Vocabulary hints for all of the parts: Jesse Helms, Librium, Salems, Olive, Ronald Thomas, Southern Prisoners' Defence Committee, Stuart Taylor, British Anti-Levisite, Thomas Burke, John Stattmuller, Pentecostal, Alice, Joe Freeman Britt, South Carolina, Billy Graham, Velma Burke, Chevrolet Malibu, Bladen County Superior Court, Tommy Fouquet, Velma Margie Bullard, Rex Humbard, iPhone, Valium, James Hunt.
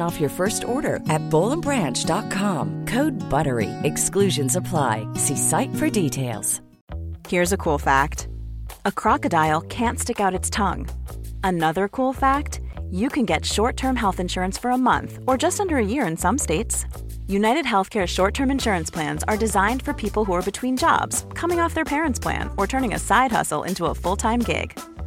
off your first order at bowlandbranch.com. Code BUTTERY. Exclusions apply. See site for details. Here's a cool fact. A crocodile can't stick out its tongue. Another cool fact, you can get short-term health insurance for a month or just under a year in some states. United Healthcare short-term insurance plans are designed for people who are between jobs, coming off their parents' plan, or turning a side hustle into a full-time gig.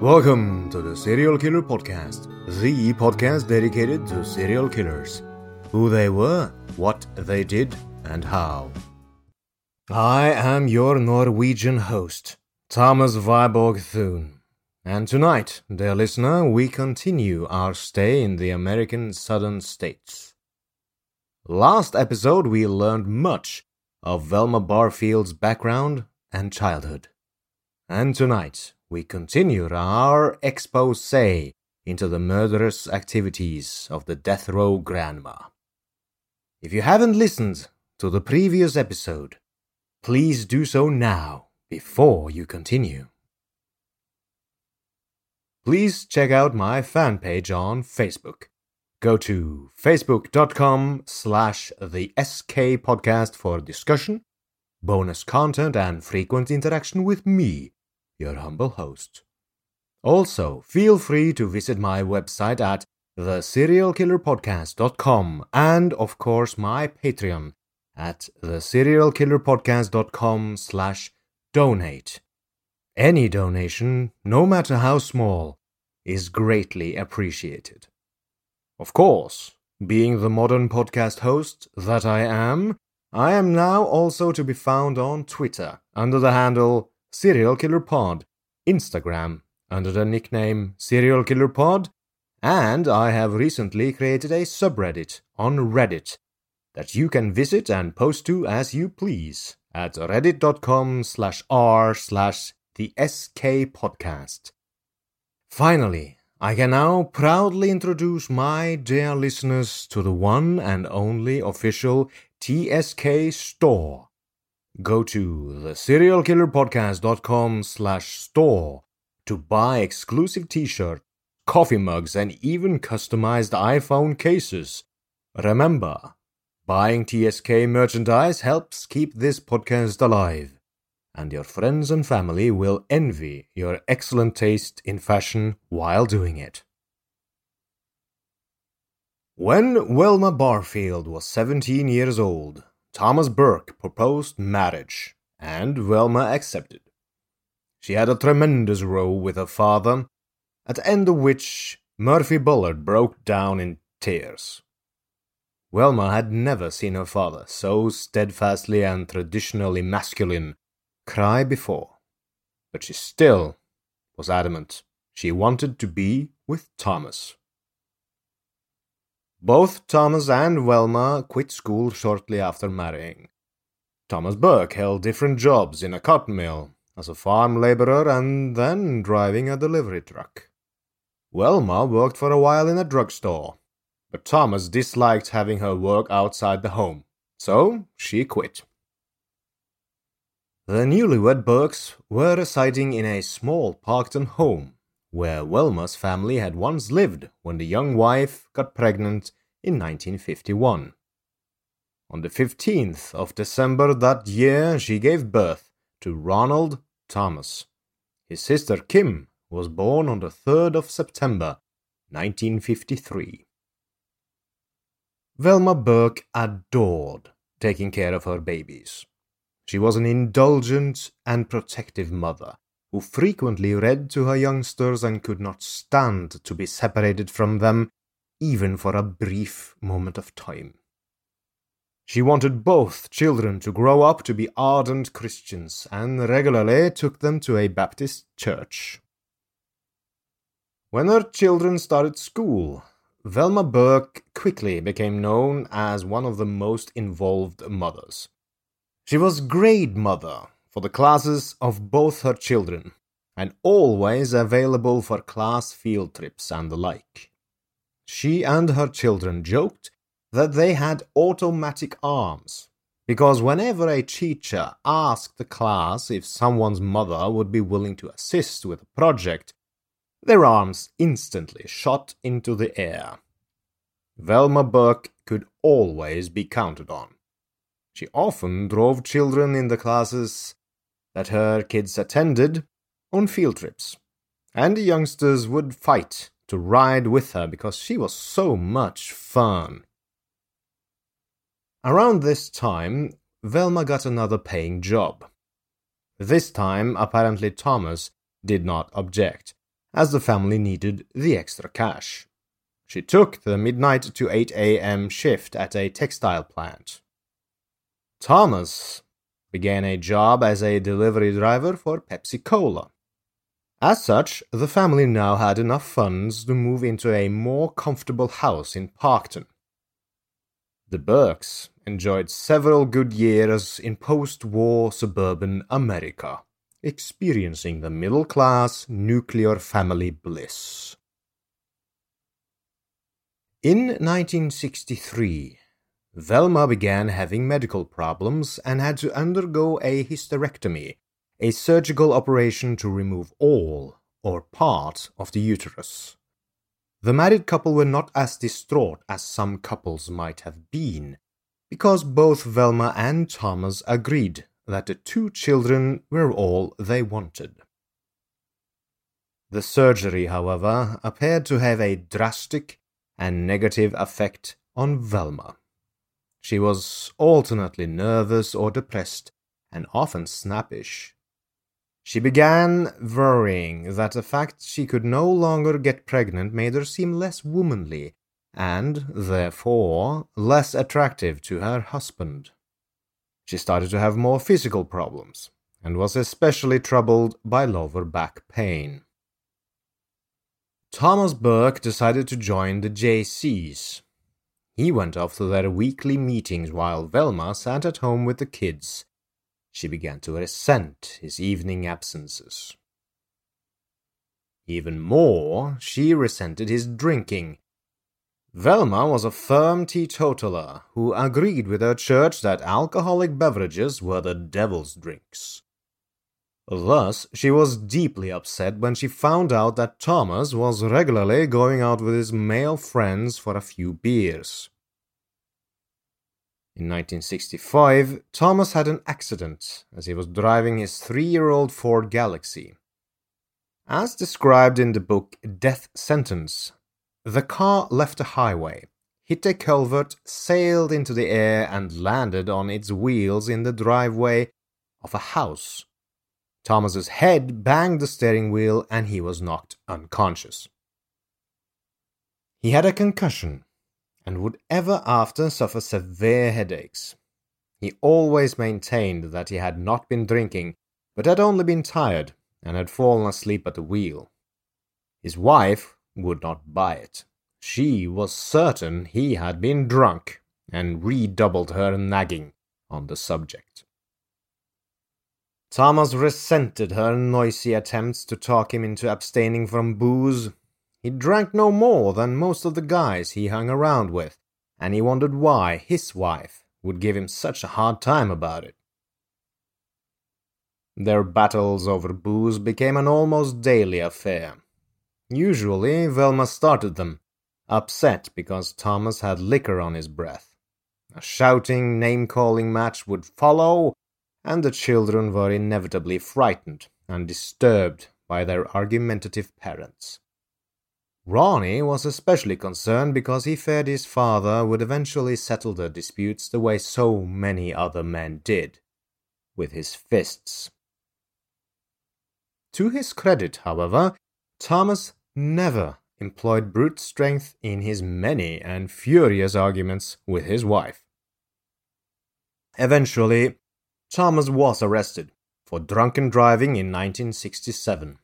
Welcome to the Serial Killer Podcast, the podcast dedicated to serial killers, who they were, what they did, and how. I am your Norwegian host, Thomas Vyborg Thun, and tonight, dear listener, we continue our stay in the American Southern States. Last episode, we learned much of Velma Barfield's background and childhood, and tonight, we continue our exposé into the murderous activities of the death row grandma. If you haven't listened to the previous episode, please do so now before you continue. Please check out my fan page on Facebook. Go to facebook.com/theskpodcast for discussion, bonus content, and frequent interaction with me, your humble host. Also, feel free to visit my website at theserialkillerpodcast.com and, of course, my Patreon at theserialkillerpodcast.com/donate. Any donation, no matter how small, is greatly appreciated. Of course, being the modern podcast host that I am now also to be found on Twitter under the handle Serial Killer Pod, Instagram under the nickname Serial Killer Pod, and I have recently created a subreddit on Reddit that you can visit and post to as you please at reddit.com/r/theskpodcast. Finally, I can now proudly introduce my dear listeners to the one and only official TSK store. Go to theserialkillerpodcast.com/store to buy exclusive t-shirts, coffee mugs, and even customized iPhone cases. Remember, buying TSK merchandise helps keep this podcast alive, and your friends and family will envy your excellent taste in fashion while doing it. When Velma Barfield was 17 years old, Thomas Burke proposed marriage, and Velma accepted. She had a tremendous row with her father, at the end of which Murphy Bullard broke down in tears. Velma had never seen her father, so steadfastly and traditionally masculine, cry before, but she still was adamant she wanted to be with Thomas. Both Thomas and Velma quit school shortly after marrying. Thomas Burke held different jobs in a cotton mill, as a farm laborer and then driving a delivery truck. Velma worked for a while in a drugstore, but Thomas disliked having her work outside the home, so she quit. The newlywed Burkes were residing in a small Parkton home, where Velma's family had once lived when the young wife got pregnant in 1951. On the 15th of December that year, she gave birth to Ronald Thomas. His sister Kim was born on the 3rd of September, 1953. Velma Burke adored taking care of her babies. She was an indulgent and protective mother, who frequently read to her youngsters and could not stand to be separated from them, even for a brief moment of time. She wanted both children to grow up to be ardent Christians and regularly took them to a Baptist church. When her children started school, Velma Burke quickly became known as one of the most involved mothers. She was grade mother for the classes of both her children, and always available for class field trips and the like. She and her children joked that they had automatic arms, because whenever a teacher asked the class if someone's mother would be willing to assist with a project, their arms instantly shot into the air. Velma Burke could always be counted on. She often drove children in the classes that her kids attended on field trips, and the youngsters would fight to ride with her because she was so much fun. Around this time, Velma got another paying job. This time, apparently Thomas did not object, as the family needed the extra cash. She took the midnight to 8 a.m. shift at a textile plant. Thomas began a job as a delivery driver for Pepsi-Cola. As such, the family now had enough funds to move into a more comfortable house in Parkton. The Burkes enjoyed several good years in post-war suburban America, experiencing the middle-class nuclear family bliss. In 1963, Velma began having medical problems and had to undergo a hysterectomy, a surgical operation to remove all or part of the uterus. The married couple were not as distraught as some couples might have been, because both Velma and Thomas agreed that the two children were all they wanted. The surgery, however, appeared to have a drastic and negative effect on Velma. She was alternately nervous or depressed, and often snappish. She began worrying that the fact she could no longer get pregnant made her seem less womanly, and, therefore, less attractive to her husband. She started to have more physical problems, and was especially troubled by lower back pain. Thomas Burke decided to join the JCs. He went off to their weekly meetings while Velma sat at home with the kids. She began to resent his evening absences. Even more, she resented his drinking. Velma was a firm teetotaler who agreed with her church that alcoholic beverages were the devil's drinks. Thus, she was deeply upset when she found out that Thomas was regularly going out with his male friends for a few beers. In 1965, Thomas had an accident as he was driving his 3-year-old Ford Galaxy. As described in the book Death Sentence, the car left a highway, hit a culvert, sailed into the air, and landed on its wheels in the driveway of a house. Thomas's head banged the steering wheel and he was knocked unconscious. He had a concussion and would ever after suffer severe headaches. He always maintained that he had not been drinking, but had only been tired and had fallen asleep at the wheel. His wife would not buy it. She was certain he had been drunk, and redoubled her nagging on the subject. Thomas resented her noisy attempts to talk him into abstaining from booze. He drank no more than most of the guys he hung around with, and he wondered why his wife would give him such a hard time about it. Their battles over booze became an almost daily affair. Usually, Velma started them, upset because Thomas had liquor on his breath. A shouting, name-calling match would follow, and the children were inevitably frightened and disturbed by their argumentative parents. Ronnie was especially concerned because he feared his father would eventually settle their disputes the way so many other men did, with his fists. To his credit, however, Thomas never employed brute strength in his many and furious arguments with his wife. Eventually, Thomas was arrested for drunken driving in 1967.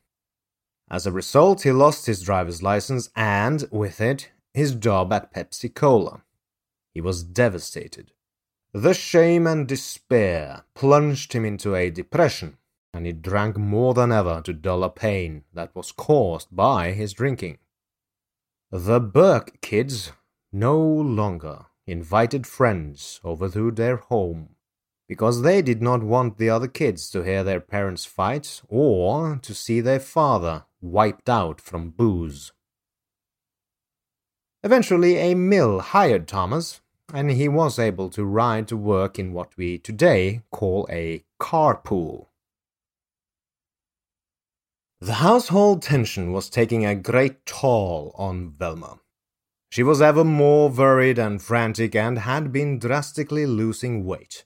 As a result, he lost his driver's license and, with it, his job at Pepsi Cola. He was devastated. The shame and despair plunged him into a depression, and he drank more than ever to dull a pain that was caused by his drinking. The Burke kids no longer invited friends over to their home because they did not want the other kids to hear their parents fight or to see their father wiped out from booze. Eventually, a mill hired Thomas, and he was able to ride to work in what we today call a carpool. The household tension was taking a great toll on Velma. She was ever more worried and frantic and had been drastically losing weight.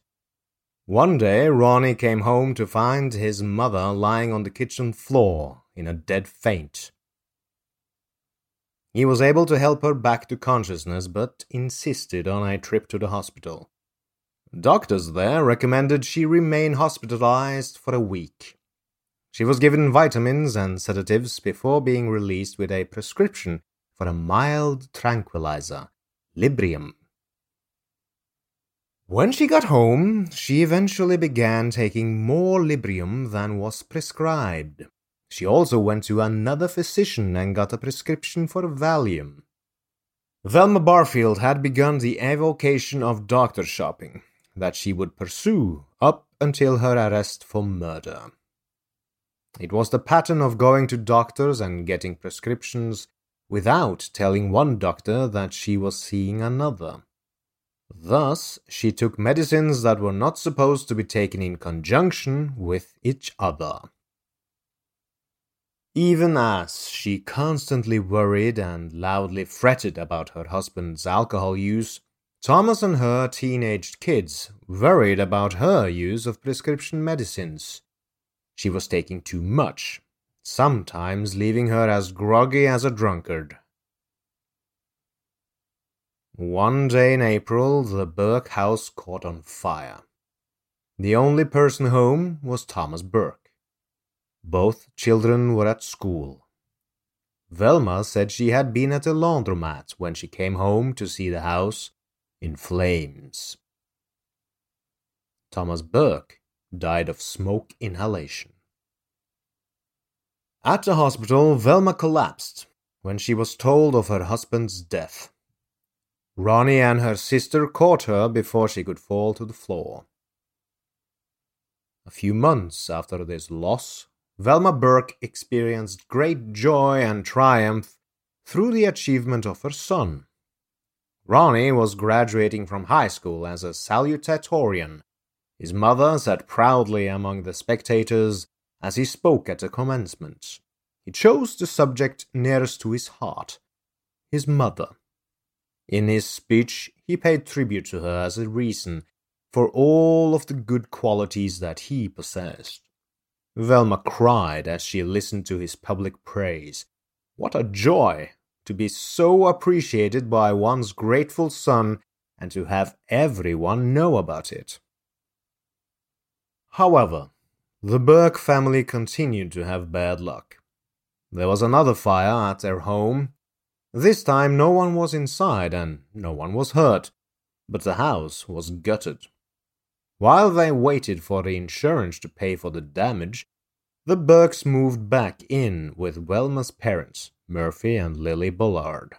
One day, Ronnie came home to find his mother lying on the kitchen floor in a dead faint. He was able to help her back to consciousness, but insisted on a trip to the hospital. Doctors there recommended she remain hospitalized for a week. She was given vitamins and sedatives before being released with a prescription for a mild tranquilizer, Librium. When she got home, she eventually began taking more Librium than was prescribed. She also went to another physician and got a prescription for Valium. Velma Barfield had begun the evocation of doctor shopping that she would pursue up until her arrest for murder. It was the pattern of going to doctors and getting prescriptions without telling one doctor that she was seeing another. Thus, she took medicines that were not supposed to be taken in conjunction with each other. Even as she constantly worried and loudly fretted about her husband's alcohol use, Thomas and her teenaged kids worried about her use of prescription medicines. She was taking too much, sometimes leaving her as groggy as a drunkard. One day in April, the Burke house caught on fire. The only person home was Thomas Burke. Both children were at school. Velma said she had been at a laundromat when she came home to see the house in flames. Thomas Burke died of smoke inhalation. At the hospital, Velma collapsed when she was told of her husband's death. Ronnie and her sister caught her before she could fall to the floor. A few months after this loss, Velma Burke experienced great joy and triumph through the achievement of her son. Ronnie was graduating from high school as a salutatorian. His mother sat proudly among the spectators as he spoke at the commencement. He chose the subject nearest to his heart, his mother. In his speech, he paid tribute to her as a reason for all of the good qualities that he possessed. Velma cried as she listened to his public praise. What a joy to be so appreciated by one's grateful son and to have everyone know about it. However, the Burke family continued to have bad luck. There was another fire at their home. This time no one was inside and no one was hurt, but the house was gutted. While they waited for the insurance to pay for the damage, the Burkes moved back in with Velma's parents, Murphy and Lily Bullard.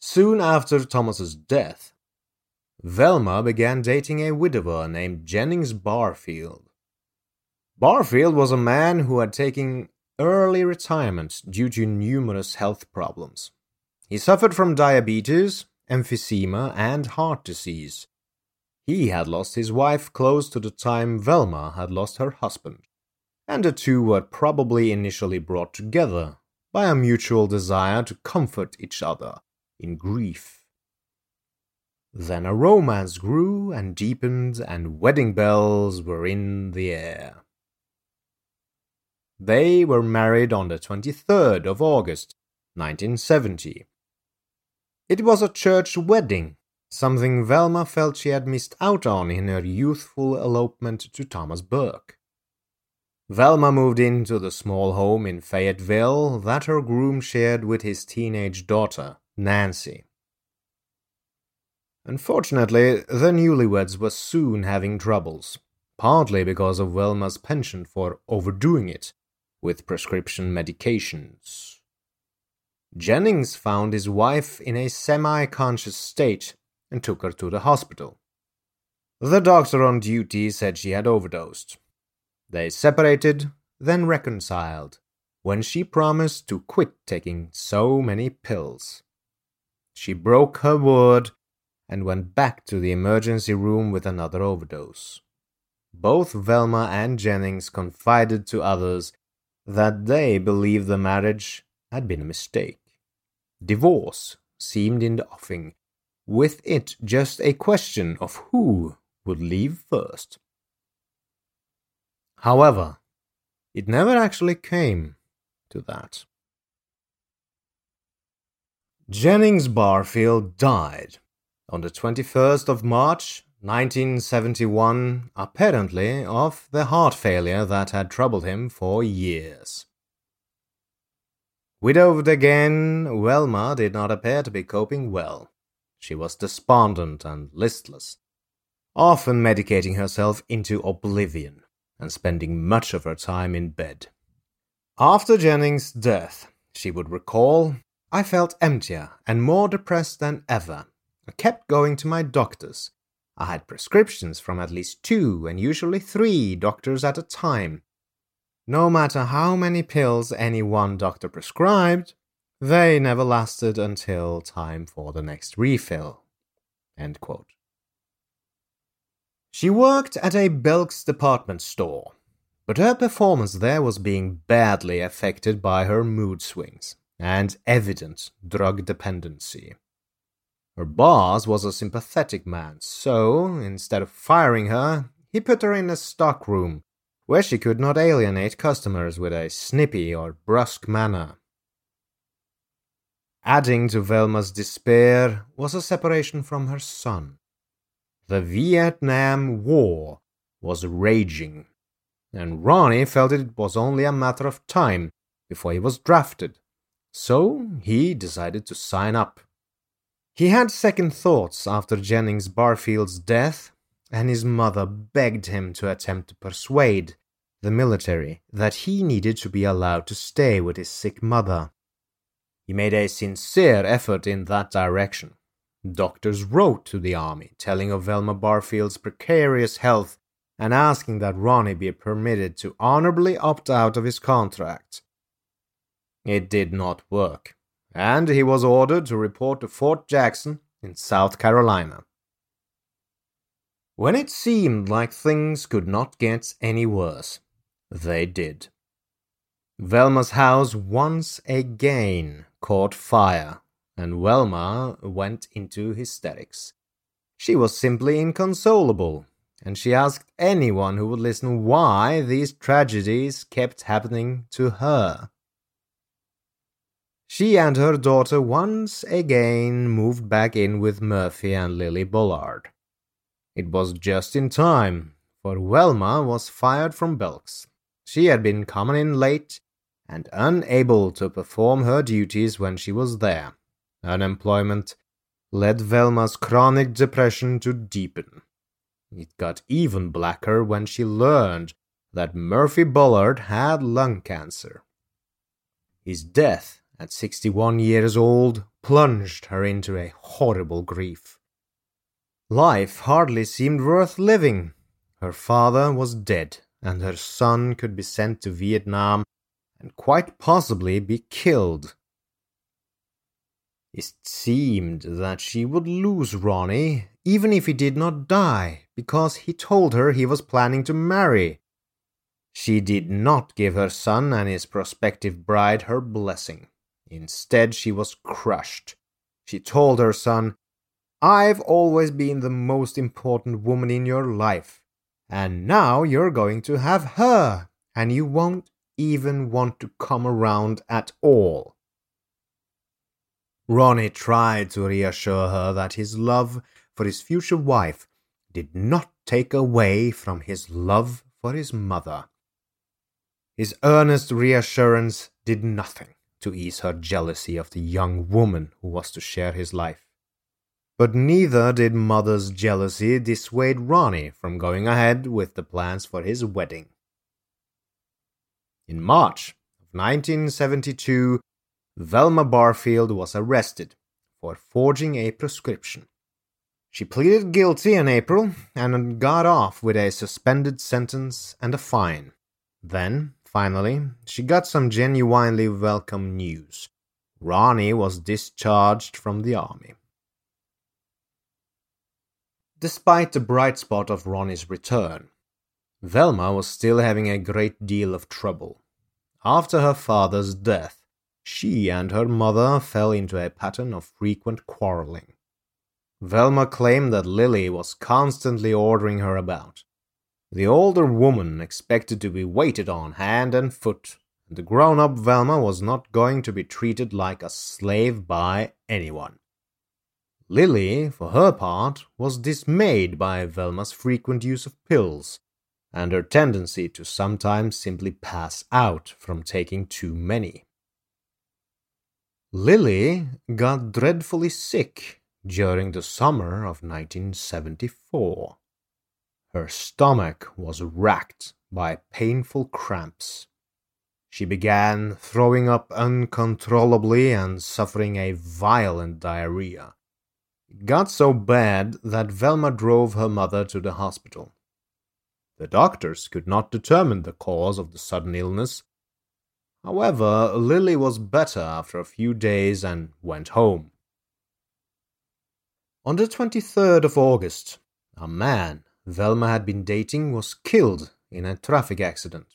Soon after Thomas's death, Velma began dating a widower named Jennings Barfield. Barfield was a man who had taken early retirement due to numerous health problems. He suffered from diabetes, emphysema, and heart disease. He had lost his wife close to the time Velma had lost her husband, and the two were probably initially brought together by a mutual desire to comfort each other in grief. Then a romance grew and deepened, and wedding bells were in the air. They were married on the 23rd of August, 1970. It was a church wedding, something Velma felt she had missed out on in her youthful elopement to Thomas Burke. Velma moved into the small home in Fayetteville that her groom shared with his teenage daughter, Nancy. Unfortunately, the newlyweds were soon having troubles, partly because of Velma's penchant for overdoing it with prescription medications. Jennings found his wife in a semi-conscious state and took her to the hospital. The doctor on duty said she had overdosed. They separated, then reconciled, when she promised to quit taking so many pills. She broke her word and went back to the emergency room with another overdose. Both Velma and Jennings confided to others that they believed the marriage had been a mistake. Divorce seemed in the offing, with it just a question of who would leave first. However, it never actually came to that. Jennings Barfield died on the 21st of March, 1971, apparently of the heart failure that had troubled him for years. Widowed again, Velma did not appear to be coping well. She was despondent and listless, often medicating herself into oblivion and spending much of her time in bed. After Jennings' death, she would recall, "I felt emptier and more depressed than ever. I kept going to my doctors. I had prescriptions from at least 2 and usually 3 doctors at a time. No matter how many pills any one doctor prescribed, they never lasted until time for the next refill." End quote. She worked at a Belk's department store, but her performance there was being badly affected by her mood swings and evident drug dependency. Her boss was a sympathetic man, so, instead of firing her, he put her in a stock room, where she could not alienate customers with a snippy or brusque manner. Adding to Velma's despair was a separation from her son. The Vietnam War was raging, and Ronnie felt it was only a matter of time before he was drafted, so he decided to sign up. He had second thoughts after Jennings Barfield's death, and his mother begged him to attempt to persuade the military that he needed to be allowed to stay with his sick mother. He made a sincere effort in that direction. Doctors wrote to the army, telling of Velma Barfield's precarious health and asking that Ronnie be permitted to honorably opt out of his contract. It did not work, and he was ordered to report to Fort Jackson in South Carolina. When it seemed like things could not get any worse, they did. Velma's house once again caught fire, and Velma went into hysterics. She was simply inconsolable, and she asked anyone who would listen why these tragedies kept happening to her. She and her daughter once again moved back in with Murphy and Lily Bullard. It was just in time, for Velma was fired from Belk's. She had been coming in late and unable to perform her duties when she was there. Unemployment led Velma's chronic depression to deepen. It got even blacker when she learned that Murphy Bullard had lung cancer. His death at 61 years old plunged her into a horrible grief. Life hardly seemed worth living. Her father was dead, and her son could be sent to Vietnam and quite possibly be killed. It seemed that she would lose Ronnie, even if he did not die, because he told her he was planning to marry. She did not give her son and his prospective bride her blessing. Instead, she was crushed. She told her son, "I've always been the most important woman in your life, and now you're going to have her, and you won't even want to come around at all." Ronnie tried to reassure her that his love for his future wife did not take away from his love for his mother. His earnest reassurance did nothing to ease her jealousy of the young woman who was to share his life. But neither did mother's jealousy dissuade Ronnie from going ahead with the plans for his wedding. In March of 1972, Velma Barfield was arrested for forging a prescription. She pleaded guilty in April and got off with a suspended sentence and a fine. Then, finally, she got some genuinely welcome news. Ronnie was discharged from the army. Despite the bright spot of Ronnie's return, Velma was still having a great deal of trouble. After her father's death, she and her mother fell into a pattern of frequent quarreling. Velma claimed that Lily was constantly ordering her about. The older woman expected to be waited on hand and foot, and the grown-up Velma was not going to be treated like a slave by anyone. Lily, for her part, was dismayed by Velma's frequent use of pills and her tendency to sometimes simply pass out from taking too many. Lily got dreadfully sick during the summer of 1974. Her stomach was racked by painful cramps. She began throwing up uncontrollably and suffering a violent diarrhea. It got so bad that Velma drove her mother to the hospital. The doctors could not determine the cause of the sudden illness. However, Lily was better after a few days and went home. On the 23rd of August, a man Velma had been dating was killed in a traffic accident.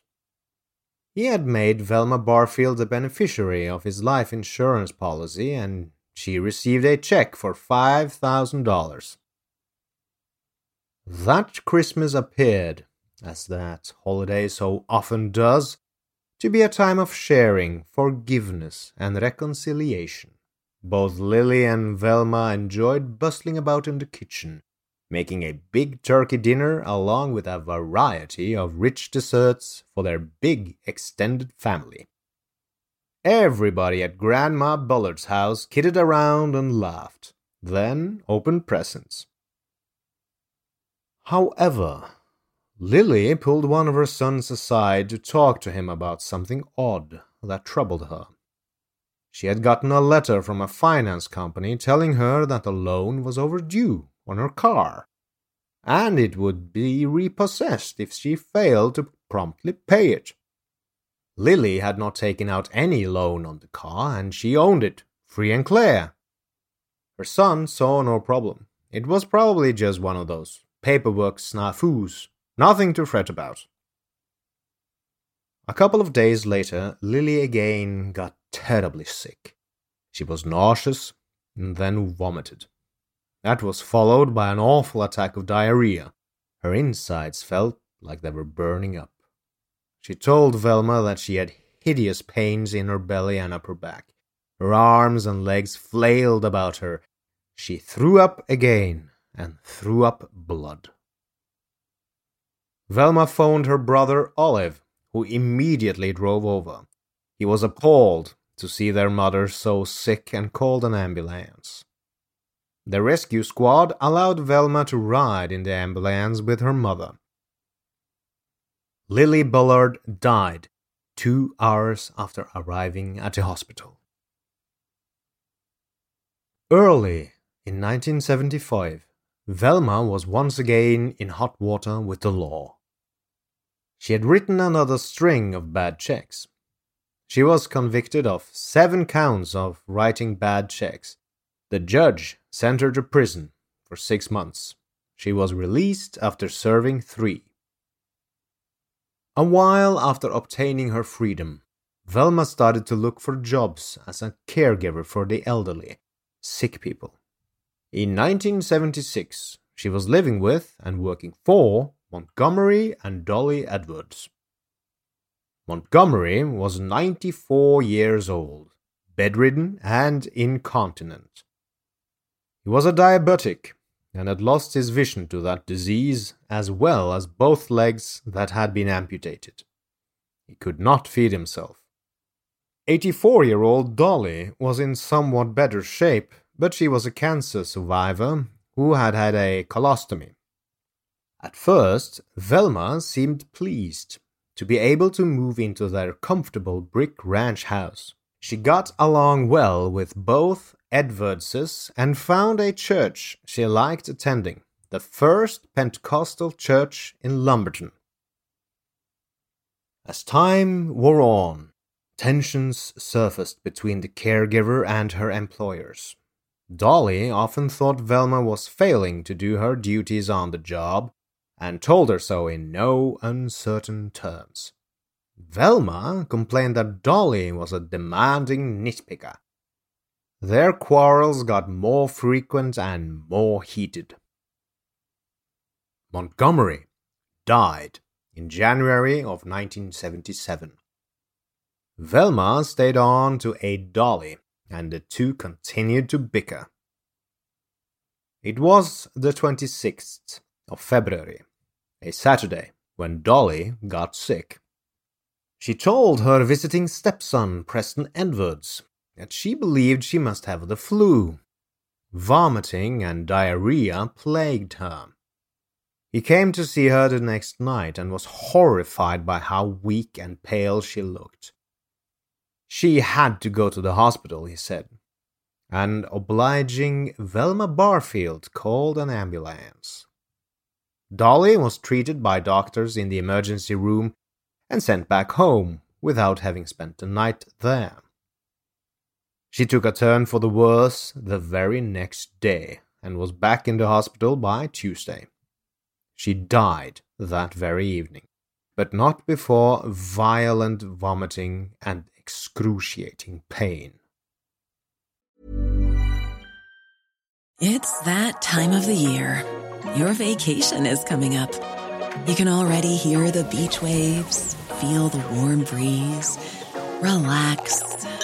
He had made Velma Barfield the beneficiary of his life insurance policy, and she received a check for $5,000. That Christmas appeared, as that holiday so often does, to be a time of sharing, forgiveness, and reconciliation. Both Lily and Velma enjoyed bustling about in the kitchen, making a big turkey dinner along with a variety of rich desserts for their big extended family. Everybody at Grandma Bullard's house kidded around and laughed, then opened presents. However, Lily pulled one of her sons aside to talk to him about something odd that troubled her. She had gotten a letter from a finance company telling her that the loan was overdue on her car, and it would be repossessed if she failed to promptly pay it. Lily had not taken out any loan on the car, and she owned it, free and clear. Her son saw no problem. It was probably just one of those paperwork snafus, nothing to fret about. A couple of days later, Lily again got terribly sick. She was nauseous and then vomited. That was followed by an awful attack of diarrhea. Her insides felt like they were burning up. She told Velma that she had hideous pains in her belly and upper back. Her arms and legs flailed about her. She threw up again and threw up blood. Velma phoned her brother Olive, who immediately drove over. He was appalled to see their mother so sick and called an ambulance. The rescue squad allowed Velma to ride in the ambulance with her mother. Lily Bullard died 2 hours after arriving at the hospital. Early in 1975, Velma was once again in hot water with the law. She had written another string of bad checks. She was convicted of 7 counts of writing bad checks. The judge sent her to prison for 6 months. She was released after serving 3. A while after obtaining her freedom, Velma started to look for jobs as a caregiver for the elderly, sick people. In 1976, she was living with and working for Montgomery and Dolly Edwards. Montgomery was 94 years old, bedridden and incontinent. He was a diabetic and had lost his vision to that disease, as well as both legs that had been amputated. He could not feed himself. 84-year-old Dolly was in somewhat better shape, but she was a cancer survivor who had had a colostomy. At first, Velma seemed pleased to be able to move into their comfortable brick ranch house. She got along well with both Edwardses and found a church she liked attending, the First Pentecostal Church in Lumberton. As time wore on, tensions surfaced between the caregiver and her employers. Dolly often thought Velma was failing to do her duties on the job and told her so in no uncertain terms. Velma complained that Dolly was a demanding nitpicker. Their quarrels got more frequent and more heated. Montgomery died in January of 1977. Velma stayed on to aid Dolly, and the two continued to bicker. It was the 26th of February, a Saturday, when Dolly got sick. She told her visiting stepson, Preston Edwards, that she believed she must have the flu. Vomiting and diarrhea plagued her. He came to see her the next night and was horrified by how weak and pale she looked. She had to go to the hospital, he said. And obliging Velma Barfield called an ambulance. Dolly was treated by doctors in the emergency room and sent back home without having spent the night there. She took a turn for the worse the very next day and was back in the hospital by Tuesday. She died that very evening, but not before violent vomiting and excruciating pain. It's that time of the year. Your vacation is coming up. You can already hear the beach waves, feel the warm breeze, relax,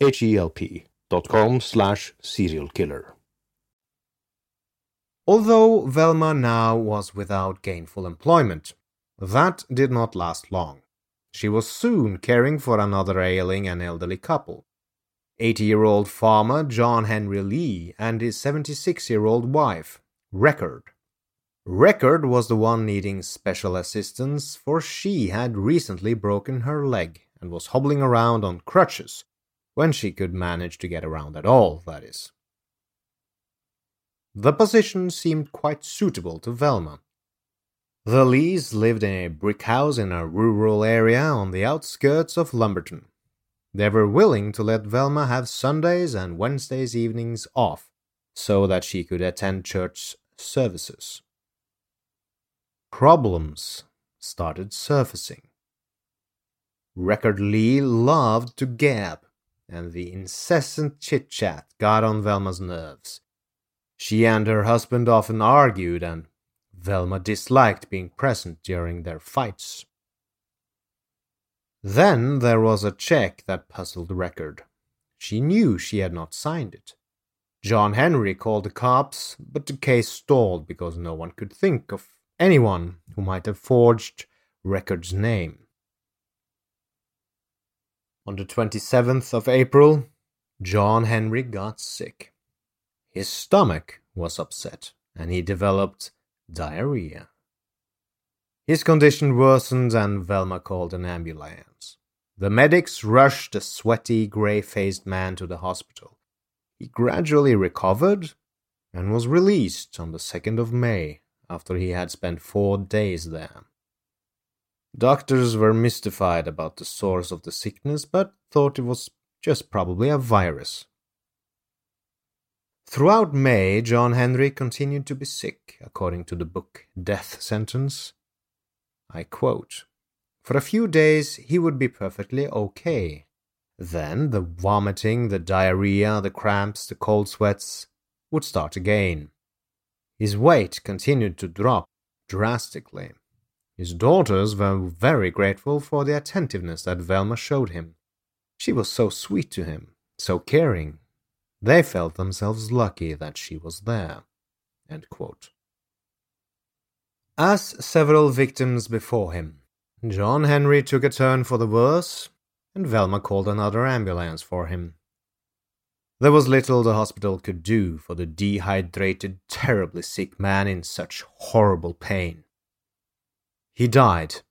HELP.com/serialkiller. Although Velma now was without gainful employment, that did not last long. She was soon caring for another ailing and elderly couple. 80-year-old farmer John Henry Lee and his 76-year-old wife, Record. Record was the one needing special assistance, for she had recently broken her leg and was hobbling around on crutches, when she could manage to get around at all, that is. The position seemed quite suitable to Velma. The Lees lived in a brick house in a rural area on the outskirts of Lumberton. They were willing to let Velma have Sundays and Wednesdays evenings off, so that she could attend church services. Problems started surfacing. Record Lee loved to gab, and the incessant chit-chat got on Velma's nerves. She and her husband often argued, and Velma disliked being present during their fights. Then there was a check that puzzled Record. She knew she had not signed it. John Henry called the cops, but the case stalled because no one could think of anyone who might have forged Record's name. On the 27th of April, John Henry got sick. His stomach was upset, and he developed diarrhea. His condition worsened, and Velma called an ambulance. The medics rushed a sweaty, grey-faced man to the hospital. He gradually recovered and was released on the 2nd of May, after he had spent 4 days there. Doctors were mystified about the source of the sickness, but thought it was just probably a virus. Throughout May, John Henry continued to be sick, according to the book Death Sentence. I quote, "For a few days he would be perfectly okay. Then the vomiting, the diarrhea, the cramps, the cold sweats would start again. His weight continued to drop drastically. His daughters were very grateful for the attentiveness that Velma showed him. She was so sweet to him, so caring. They felt themselves lucky that she was there." End quote. As several victims before him, John Henry took a turn for the worse, and Velma called another ambulance for him. There was little the hospital could do for the dehydrated, terribly sick man in such horrible pain. He died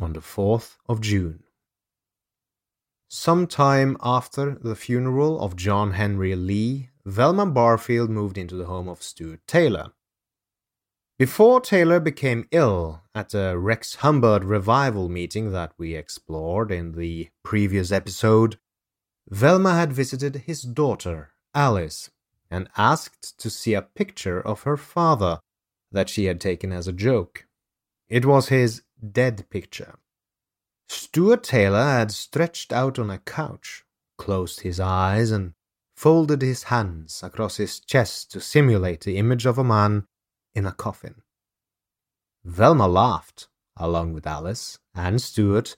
on the 4th of June. Sometime after the funeral of John Henry Lee, Velma Barfield moved into the home of Stuart Taylor. Before Taylor became ill at a Rex Humbard revival meeting that we explored in the previous episode, Velma had visited his daughter, Alice, and asked to see a picture of her father that she had taken as a joke. It was his dead picture. Stuart Taylor had stretched out on a couch, closed his eyes, and folded his hands across his chest to simulate the image of a man in a coffin. Velma laughed, along with Alice and Stuart.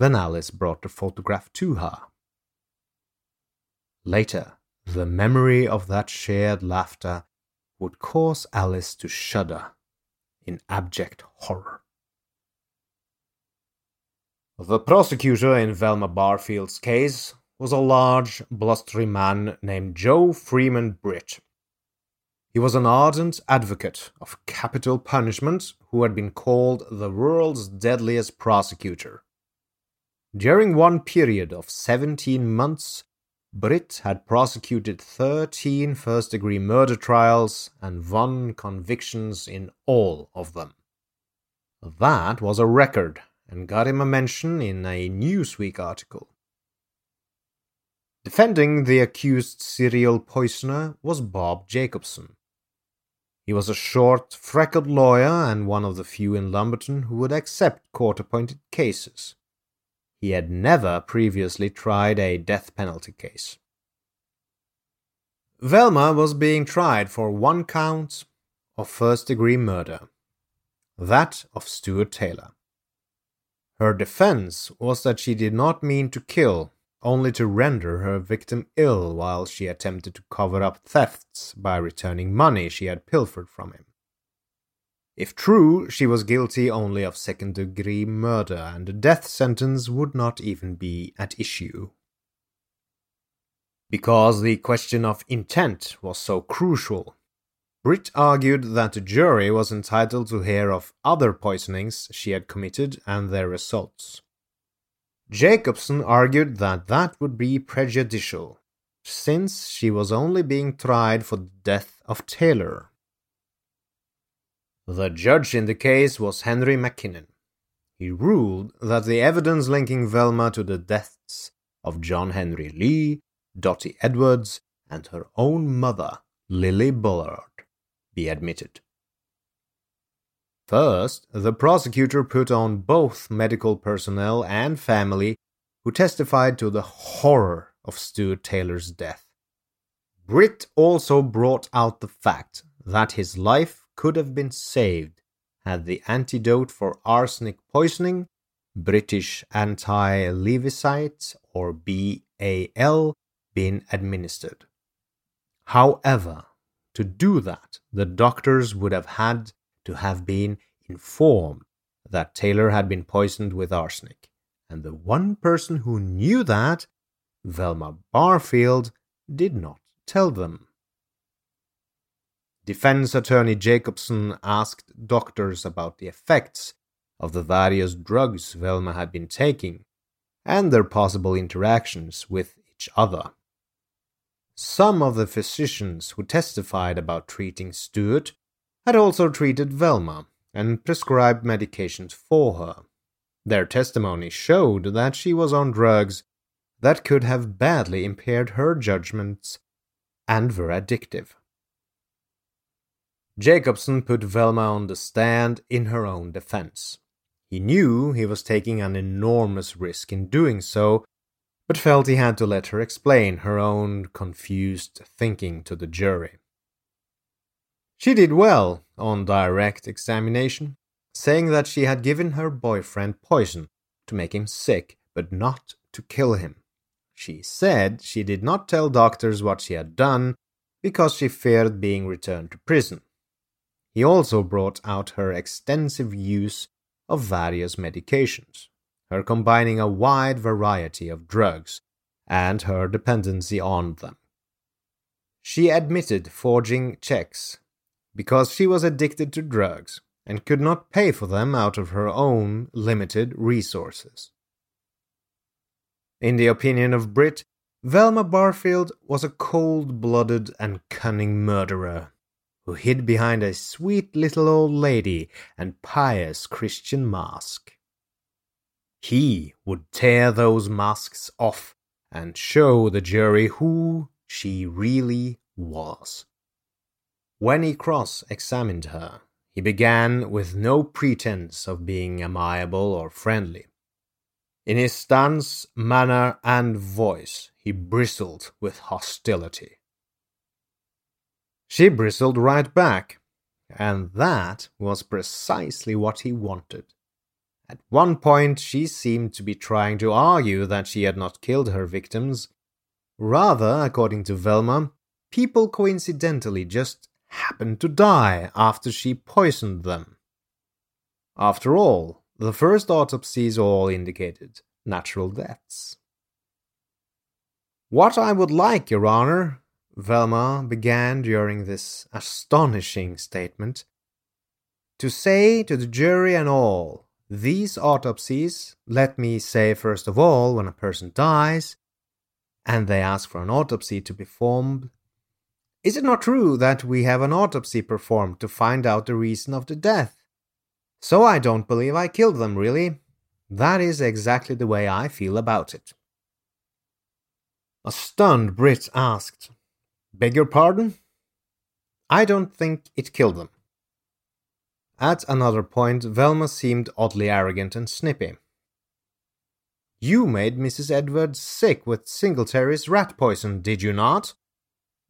Then Alice brought the photograph to her. Later, the memory of that shared laughter would cause Alice to shudder in abject horror. The prosecutor in Velma Barfield's case was a large, blustery man named Joe Freeman Britt. He was an ardent advocate of capital punishment who had been called the world's deadliest prosecutor. During one period of 17 months, Britt had prosecuted 13 first-degree murder trials and won convictions in all of them. That was a record and got him a mention in a Newsweek article. Defending the accused serial poisoner was Bob Jacobson. He was a short, freckled lawyer and one of the few in Lumberton who would accept court-appointed cases. He had never previously tried a death penalty case. Velma was being tried for one count of first-degree murder, that of Stuart Taylor. Her defense was that she did not mean to kill, only to render her victim ill while she attempted to cover up thefts by returning money she had pilfered from him. If true, she was guilty only of second-degree murder, and a death sentence would not even be at issue. Because the question of intent was so crucial, Britt argued that the jury was entitled to hear of other poisonings she had committed and their results. Jacobson argued that that would be prejudicial, since she was only being tried for the death of Taylor. The judge in the case was Henry McKinnon. He ruled that the evidence linking Velma to the deaths of John Henry Lee, Dolly Edwards, and her own mother, Lily Bullard, be admitted. First, the prosecutor put on both medical personnel and family who testified to the horror of Stuart Taylor's death. Britt also brought out the fact that his life could have been saved had the antidote for arsenic poisoning, British anti-levisite or BAL, been administered. However, to do that, the doctors would have had to have been informed that Taylor had been poisoned with arsenic, and the one person who knew that, Velma Barfield, did not tell them. Defense attorney Jacobson asked doctors about the effects of the various drugs Velma had been taking and their possible interactions with each other. Some of the physicians who testified about treating Stuart had also treated Velma and prescribed medications for her. Their testimony showed that she was on drugs that could have badly impaired her judgments and were addictive. Jacobson put Velma on the stand in her own defense. He knew he was taking an enormous risk in doing so, but felt he had to let her explain her own confused thinking to the jury. She did well on direct examination, saying that she had given her boyfriend poison to make him sick, but not to kill him. She said she did not tell doctors what she had done because she feared being returned to prison. He also brought out her extensive use of various medications, her combining a wide variety of drugs, and her dependency on them. She admitted forging checks because she was addicted to drugs and could not pay for them out of her own limited resources. In the opinion of Britt, Velma Barfield was a cold-blooded and cunning murderer who hid behind a sweet little old lady and pious Christian mask. He would tear those masks off and show the jury who she really was. When he cross-examined her, he began with no pretense of being amiable or friendly. In his stance, manner, and voice, he bristled with hostility. She bristled right back, and that was precisely what he wanted. At one point, she seemed to be trying to argue that she had not killed her victims. Rather, according to Velma, people coincidentally just happened to die after she poisoned them. After all, the first autopsies all indicated natural deaths. "What I would like, Your Honor," Velma began during this astonishing statement, "to say to the jury and all, these autopsies, let me say first of all, when a person dies, and they ask for an autopsy to be performed, is it not true that we have an autopsy performed to find out the reason of the death? So I don't believe I killed them, really. That is exactly the way I feel about it." A stunned Britt asked, "Beg your pardon?" "I don't think it killed them." At another point, Velma seemed oddly arrogant and snippy. "You made Mrs. Edwards sick with Singletary's rat poison, did you not?"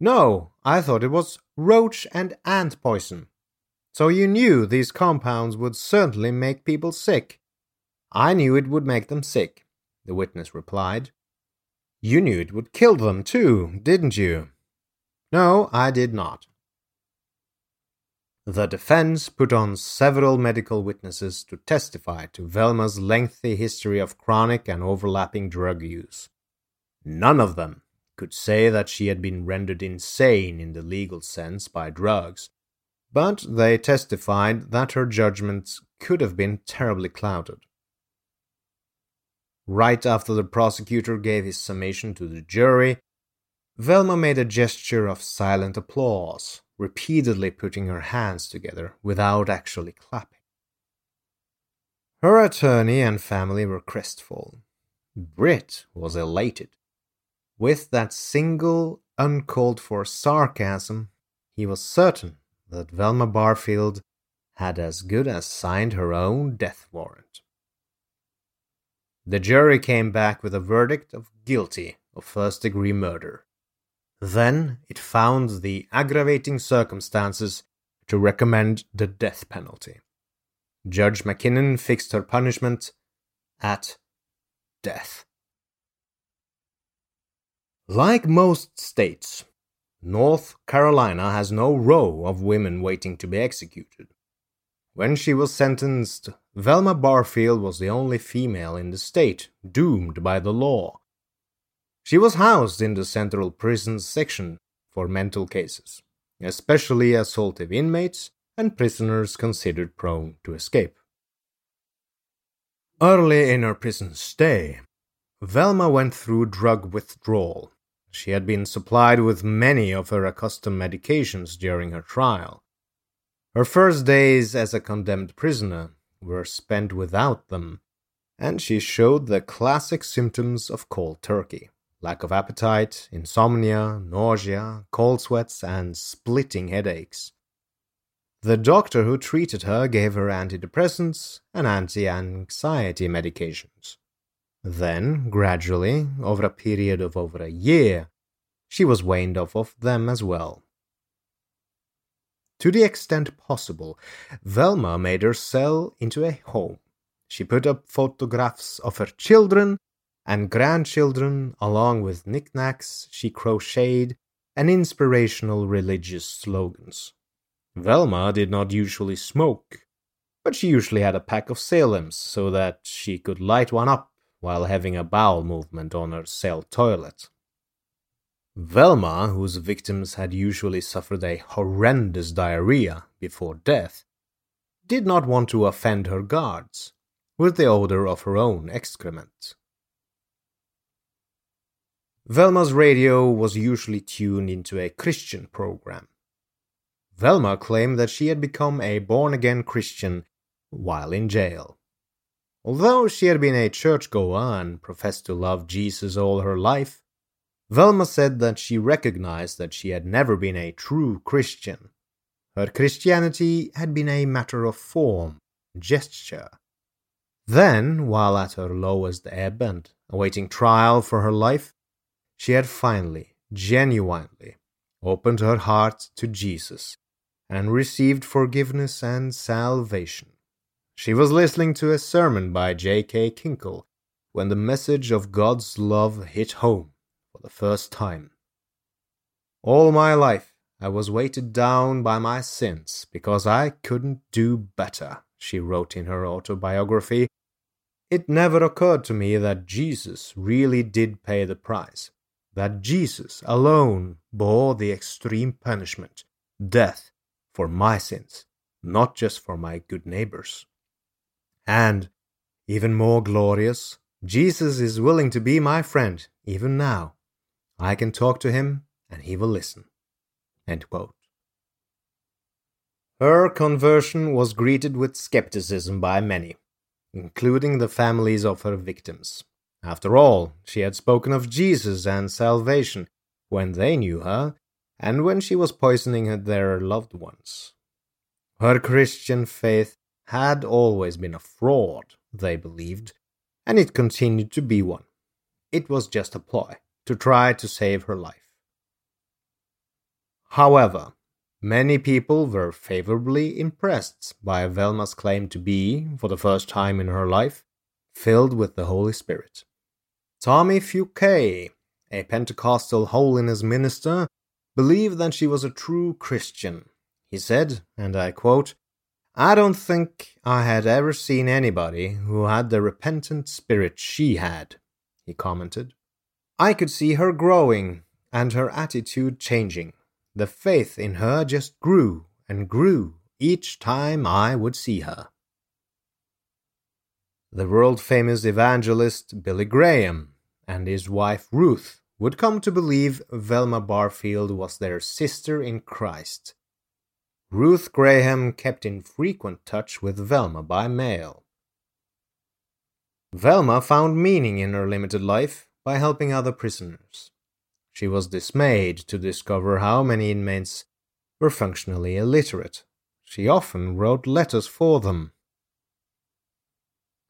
"No, I thought it was roach and ant poison." "So you knew these compounds would certainly make people sick." "I knew it would make them sick," the witness replied. "You knew it would kill them too, didn't you?" "No, I did not." The defense put on several medical witnesses to testify to Velma's lengthy history of chronic and overlapping drug use. None of them could say that she had been rendered insane in the legal sense by drugs, but they testified that her judgments could have been terribly clouded. Right after the prosecutor gave his summation to the jury, Velma made a gesture of silent applause, repeatedly putting her hands together without actually clapping. Her attorney and family were crestfallen. Britt was elated. With that single, uncalled-for sarcasm, he was certain that Velma Barfield had as good as signed her own death warrant. The jury came back with a verdict of guilty of first-degree murder. Then it found the aggravating circumstances to recommend the death penalty. Judge McKinnon fixed her punishment at death. Like most states, North Carolina has no row of women waiting to be executed. When she was sentenced, Velma Barfield was the only female in the state doomed by the law. She was housed in the Central Prisons Section for mental cases, especially assaultive inmates and prisoners considered prone to escape. Early in her prison stay, Velma went through drug withdrawal. She had been supplied with many of her accustomed medications during her trial. Her first days as a condemned prisoner were spent without them, and she showed the classic symptoms of cold turkey. Lack of appetite, insomnia, nausea, cold sweats, and splitting headaches. The doctor who treated her gave her antidepressants and anti-anxiety medications. Then, gradually, over a period of over a year, she was weaned off of them as well. To the extent possible, Velma made her cell into a home. She put up photographs of her children and grandchildren, along with knickknacks she crocheted and inspirational religious slogans. Velma did not usually smoke, but she usually had a pack of Salems so that she could light one up while having a bowel movement on her cell toilet. Velma, whose victims had usually suffered a horrendous diarrhea before death, did not want to offend her guards with the odor of her own excrement. Velma's radio was usually tuned into a Christian program. Velma claimed that she had become a born-again Christian while in jail. Although she had been a churchgoer and professed to love Jesus all her life, Velma said that she recognized that she had never been a true Christian. Her Christianity had been a matter of form, gesture. Then, while at her lowest ebb and awaiting trial for her life, she had finally, genuinely, opened her heart to Jesus and received forgiveness and salvation. She was listening to a sermon by J.K. Kinkle when the message of God's love hit home for the first time. "All my life I was weighted down by my sins because I couldn't do better," she wrote in her autobiography. "It never occurred to me that Jesus really did pay the price. That Jesus alone bore the extreme punishment, death, for my sins, not just for my good neighbors. And, even more glorious, Jesus is willing to be my friend, even now. I can talk to him, and he will listen." End quote. Her conversion was greeted with skepticism by many, including the families of her victims. After all, she had spoken of Jesus and salvation when they knew her, and when she was poisoning their loved ones. Her Christian faith had always been a fraud, they believed, and it continued to be one. It was just a ploy to try to save her life. However, many people were favorably impressed by Velma's claim to be, for the first time in her life, filled with the Holy Spirit. Tommy Fouquet, a Pentecostal holiness minister, believed that she was a true Christian. He said, and I quote, "I don't think I had ever seen anybody who had the repentant spirit she had," he commented. "I could see her growing and her attitude changing. The faith in her just grew and grew each time I would see her." The world-famous evangelist Billy Graham and his wife Ruth would come to believe Velma Barfield was their sister in Christ. Ruth Graham kept in frequent touch with Velma by mail. Velma found meaning in her limited life by helping other prisoners. She was dismayed to discover how many inmates were functionally illiterate. She often wrote letters for them.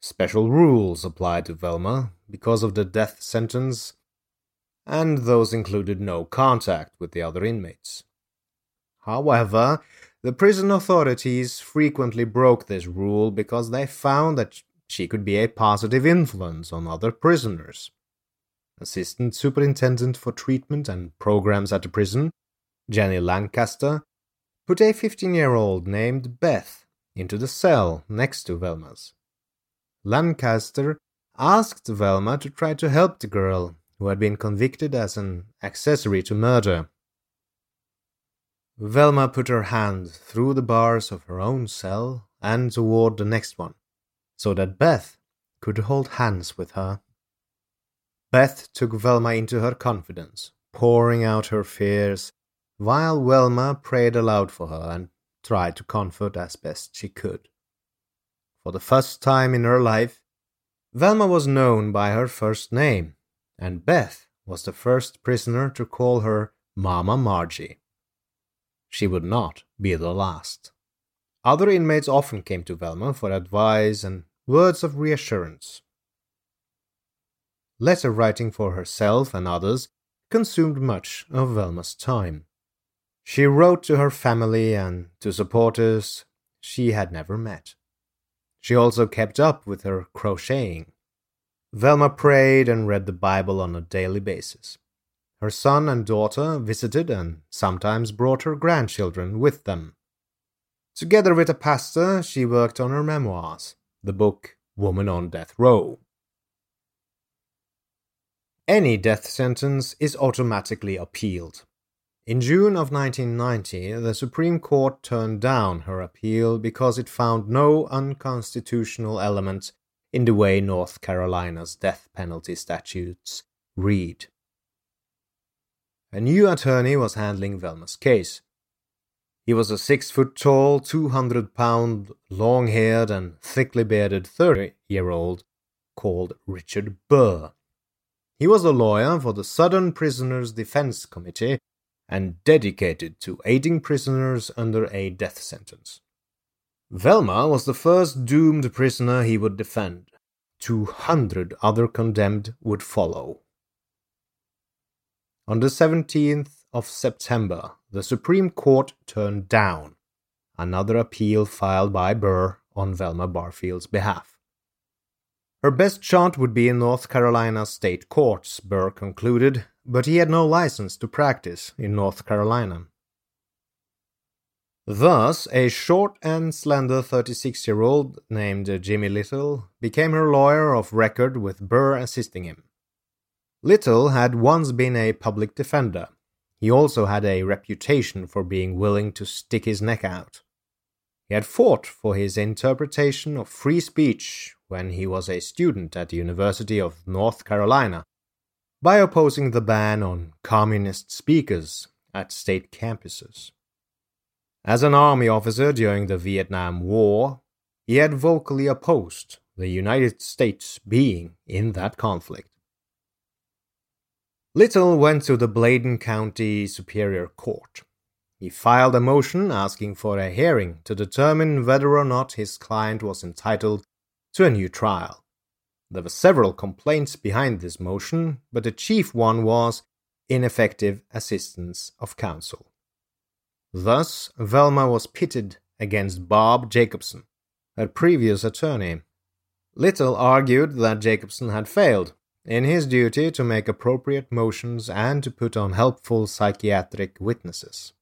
Special rules applied to Velma because of the death sentence, and those included no contact with the other inmates. However, the prison authorities frequently broke this rule because they found that she could be a positive influence on other prisoners. Assistant Superintendent for Treatment and Programs at the prison, Jenny Lancaster, put a 15-year-old named Beth into the cell next to Velma's. Lancaster asked Velma to try to help the girl, who had been convicted as an accessory to murder. Velma put her hand through the bars of her own cell and toward the next one, so that Beth could hold hands with her. Beth took Velma into her confidence, pouring out her fears, while Velma prayed aloud for her and tried to comfort as best she could. For the first time in her life, Velma was known by her first name, and Beth was the first prisoner to call her Mama Margie. She would not be the last. Other inmates often came to Velma for advice and words of reassurance. Letter writing for herself and others consumed much of Velma's time. She wrote to her family and to supporters she had never met. She also kept up with her crocheting. Velma prayed and read the Bible on a daily basis. Her son and daughter visited and sometimes brought her grandchildren with them. Together with a pastor, she worked on her memoirs, the book Woman on Death Row. Any death sentence is automatically appealed. In June of 1990, the Supreme Court turned down her appeal because it found no unconstitutional element in the way North Carolina's death penalty statutes read. A new attorney was handling Velma's case. He was a 6-foot-tall, 200-pound, long-haired and thickly bearded 30-year-old called Richard Burr. He was a lawyer for the Southern Prisoners Defense Committee and dedicated to aiding prisoners under a death sentence. Velma was the first doomed prisoner he would defend. 200 other condemned would follow. On the 17th of September, the Supreme Court turned down another appeal filed by Burr on Velma Barfield's behalf. Her best shot would be in North Carolina state courts, Burr concluded, but he had no license to practice in North Carolina. Thus, a short and slender 36-year-old named Jimmy Little became her lawyer of record with Burr assisting him. Little had once been a public defender. He also had a reputation for being willing to stick his neck out. He had fought for his interpretation of free speech when he was a student at the University of North Carolina by opposing the ban on communist speakers at state campuses. As an army officer during the Vietnam War, he had vocally opposed the United States being in that conflict. Little went to the Bladen County Superior Court. He filed a motion asking for a hearing to determine whether or not his client was entitled to a new trial. There were several complaints behind this motion, but the chief one was ineffective assistance of counsel. Thus, Velma was pitted against Bob Jacobson, her previous attorney. Little argued that Jacobson had failed in his duty to make appropriate motions and to put on helpful psychiatric witnesses.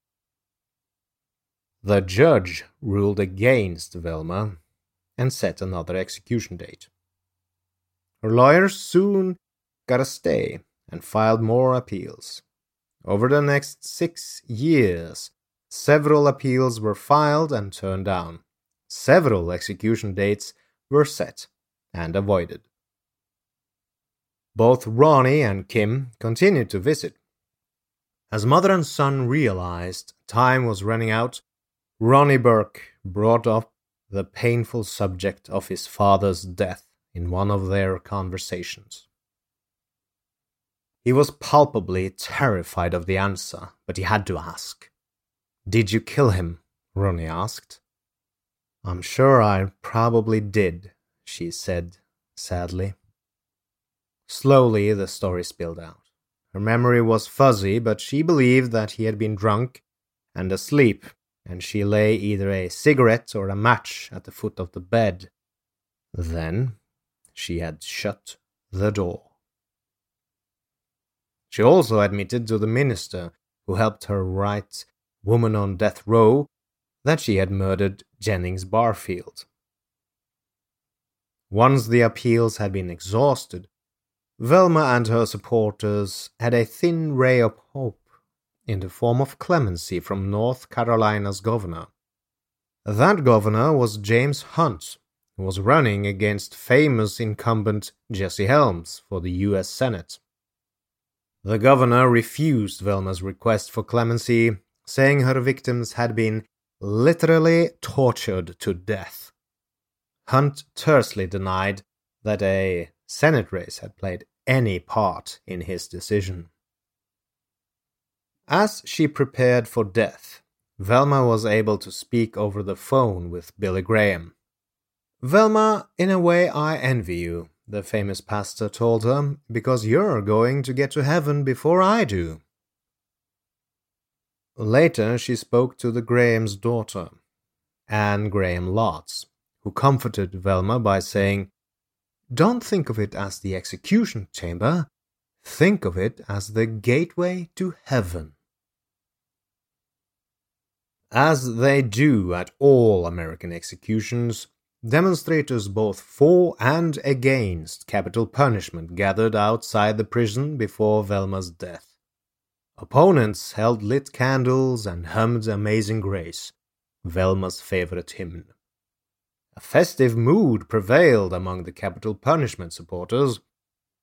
The judge ruled against Velma and set another execution date. Her lawyers soon got a stay and filed more appeals. Over the next 6 years, several appeals were filed and turned down. Several execution dates were set and avoided. Both Ronnie and Kim continued to visit. As mother and son realized time was running out, Ronnie Burke brought up the painful subject of his father's death in one of their conversations. He was palpably terrified of the answer, but he had to ask. "Did you kill him?" Ronnie asked. "I'm sure I probably did," she said sadly. Slowly, the story spilled out. Her memory was fuzzy, but she believed that he had been drunk and asleep, and she lay either a cigarette or a match at the foot of the bed. Then she had shut the door. She also admitted to the minister who helped her write Woman on Death Row that she had murdered Jennings Barfield. Once the appeals had been exhausted, Velma and her supporters had a thin ray of hope in the form of clemency from North Carolina's governor. That governor was James Hunt, who was running against famous incumbent Jesse Helms for the U.S. Senate. The governor refused Velma's request for clemency, saying her victims had been literally tortured to death. Hunt tersely denied that a Senate race had played any part in his decision. As she prepared for death, Velma was able to speak over the phone with Billy Graham. "Velma, in a way I envy you," the famous pastor told her, "because you're going to get to heaven before I do." Later she spoke to the Graham's daughter, Anne Graham Lotz, who comforted Velma by saying, "Don't think of it as the execution chamber. Think of it as the gateway to heaven." As they do at all American executions, demonstrators both for and against capital punishment gathered outside the prison before Velma's death. Opponents held lit candles and hummed Amazing Grace, Velma's favorite hymn. A festive mood prevailed among the capital punishment supporters.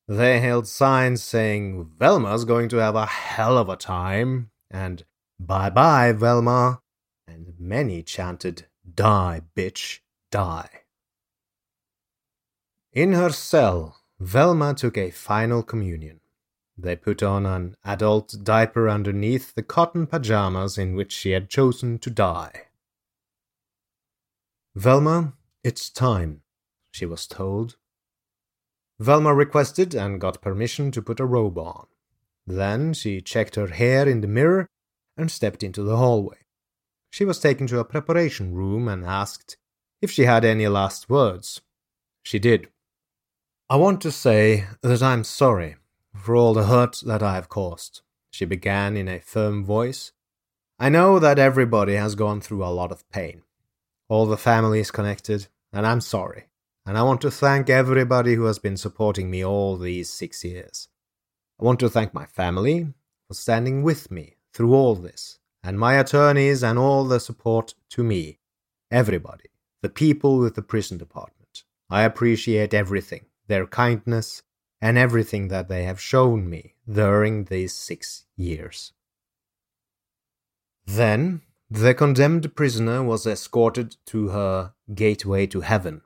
They held signs saying, "Velma's going to have a hell of a time," and "Bye-bye, Velma," and many chanted, "Die, bitch, die." In her cell, Velma took a final communion. They put on an adult diaper underneath the cotton pajamas in which she had chosen to die. "Velma, it's time," she was told. Velma requested and got permission to put a robe on. Then she checked her hair in the mirror and stepped into the hallway. She was taken to a preparation room and asked if she had any last words. She did. "I want to say that I'm sorry for all the hurt that I have caused," she began in a firm voice. "I know that everybody has gone through a lot of pain. All the families connected, and I'm sorry, and I want to thank everybody who has been supporting me all these 6 years. I want to thank my family for standing with me through all this, and my attorneys and all the support to me, everybody, the people with the prison department. I appreciate everything, their kindness, and everything that they have shown me during these 6 years." Then the condemned prisoner was escorted to her gateway to heaven.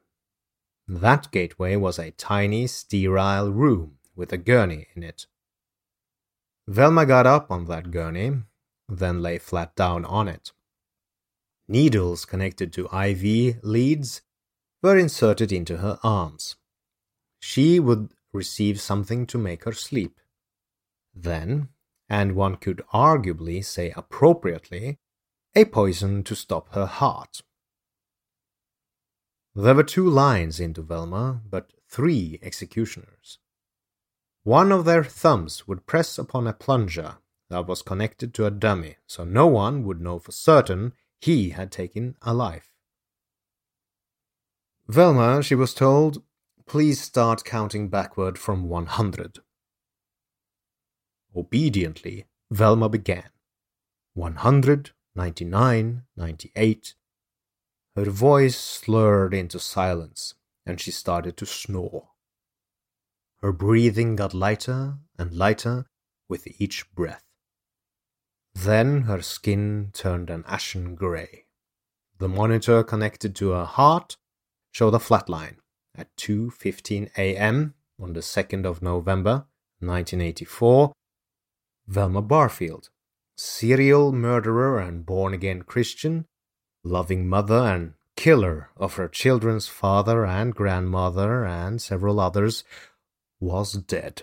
That gateway was a tiny, sterile room with a gurney in it. Velma got up on that gurney, then lay flat down on it. Needles connected to IV leads were inserted into her arms. She would receive something to make her sleep. Then, and one could arguably say appropriately, a poison to stop her heart. There were 2 lines into Velma, but 3 executioners. One of their thumbs would press upon a plunger that was connected to a dummy, so no one would know for certain he had taken a life. Velma, she was told, please start counting backward from 100. Obediently, Velma began. 100, 99, 98. Her voice slurred into silence, and she started to snore. Her breathing got lighter and lighter with each breath. Then her skin turned an ashen grey. The monitor connected to her heart showed a flat line at 2:15 a.m. on the 2nd of November, 1984. Velma Barfield, serial murderer and born-again Christian, loving mother and killer of her children's father and grandmother and several others, was dead.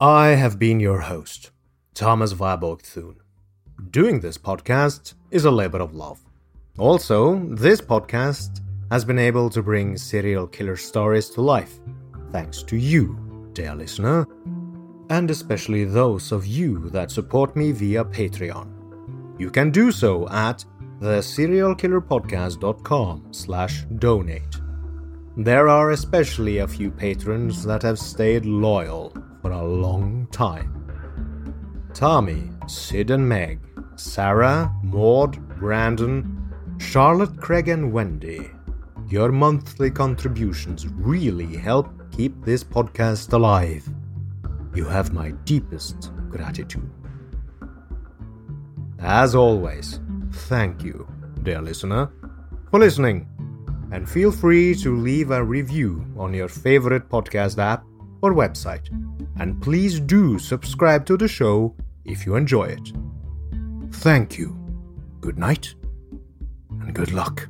I have been your host, Thomas Vyborg Thun. Doing this podcast is a labor of love. Also, this podcast has been able to bring serial killer stories to life, thanks to you, dear listener, and especially those of you that support me via Patreon. You can do so at theserialkillerpodcast.com/donate. There are especially a few patrons that have stayed loyal for a long time. Tommy, Sid and Meg, Sarah, Maud, Brandon, Charlotte, Craig and Wendy. Your monthly contributions really help keep this podcast alive. You have my deepest gratitude. As always, thank you, dear listener, for listening. And feel free to leave a review on your favorite podcast app or website. And please do subscribe to the show if you enjoy it. Thank you. Good night, and good luck.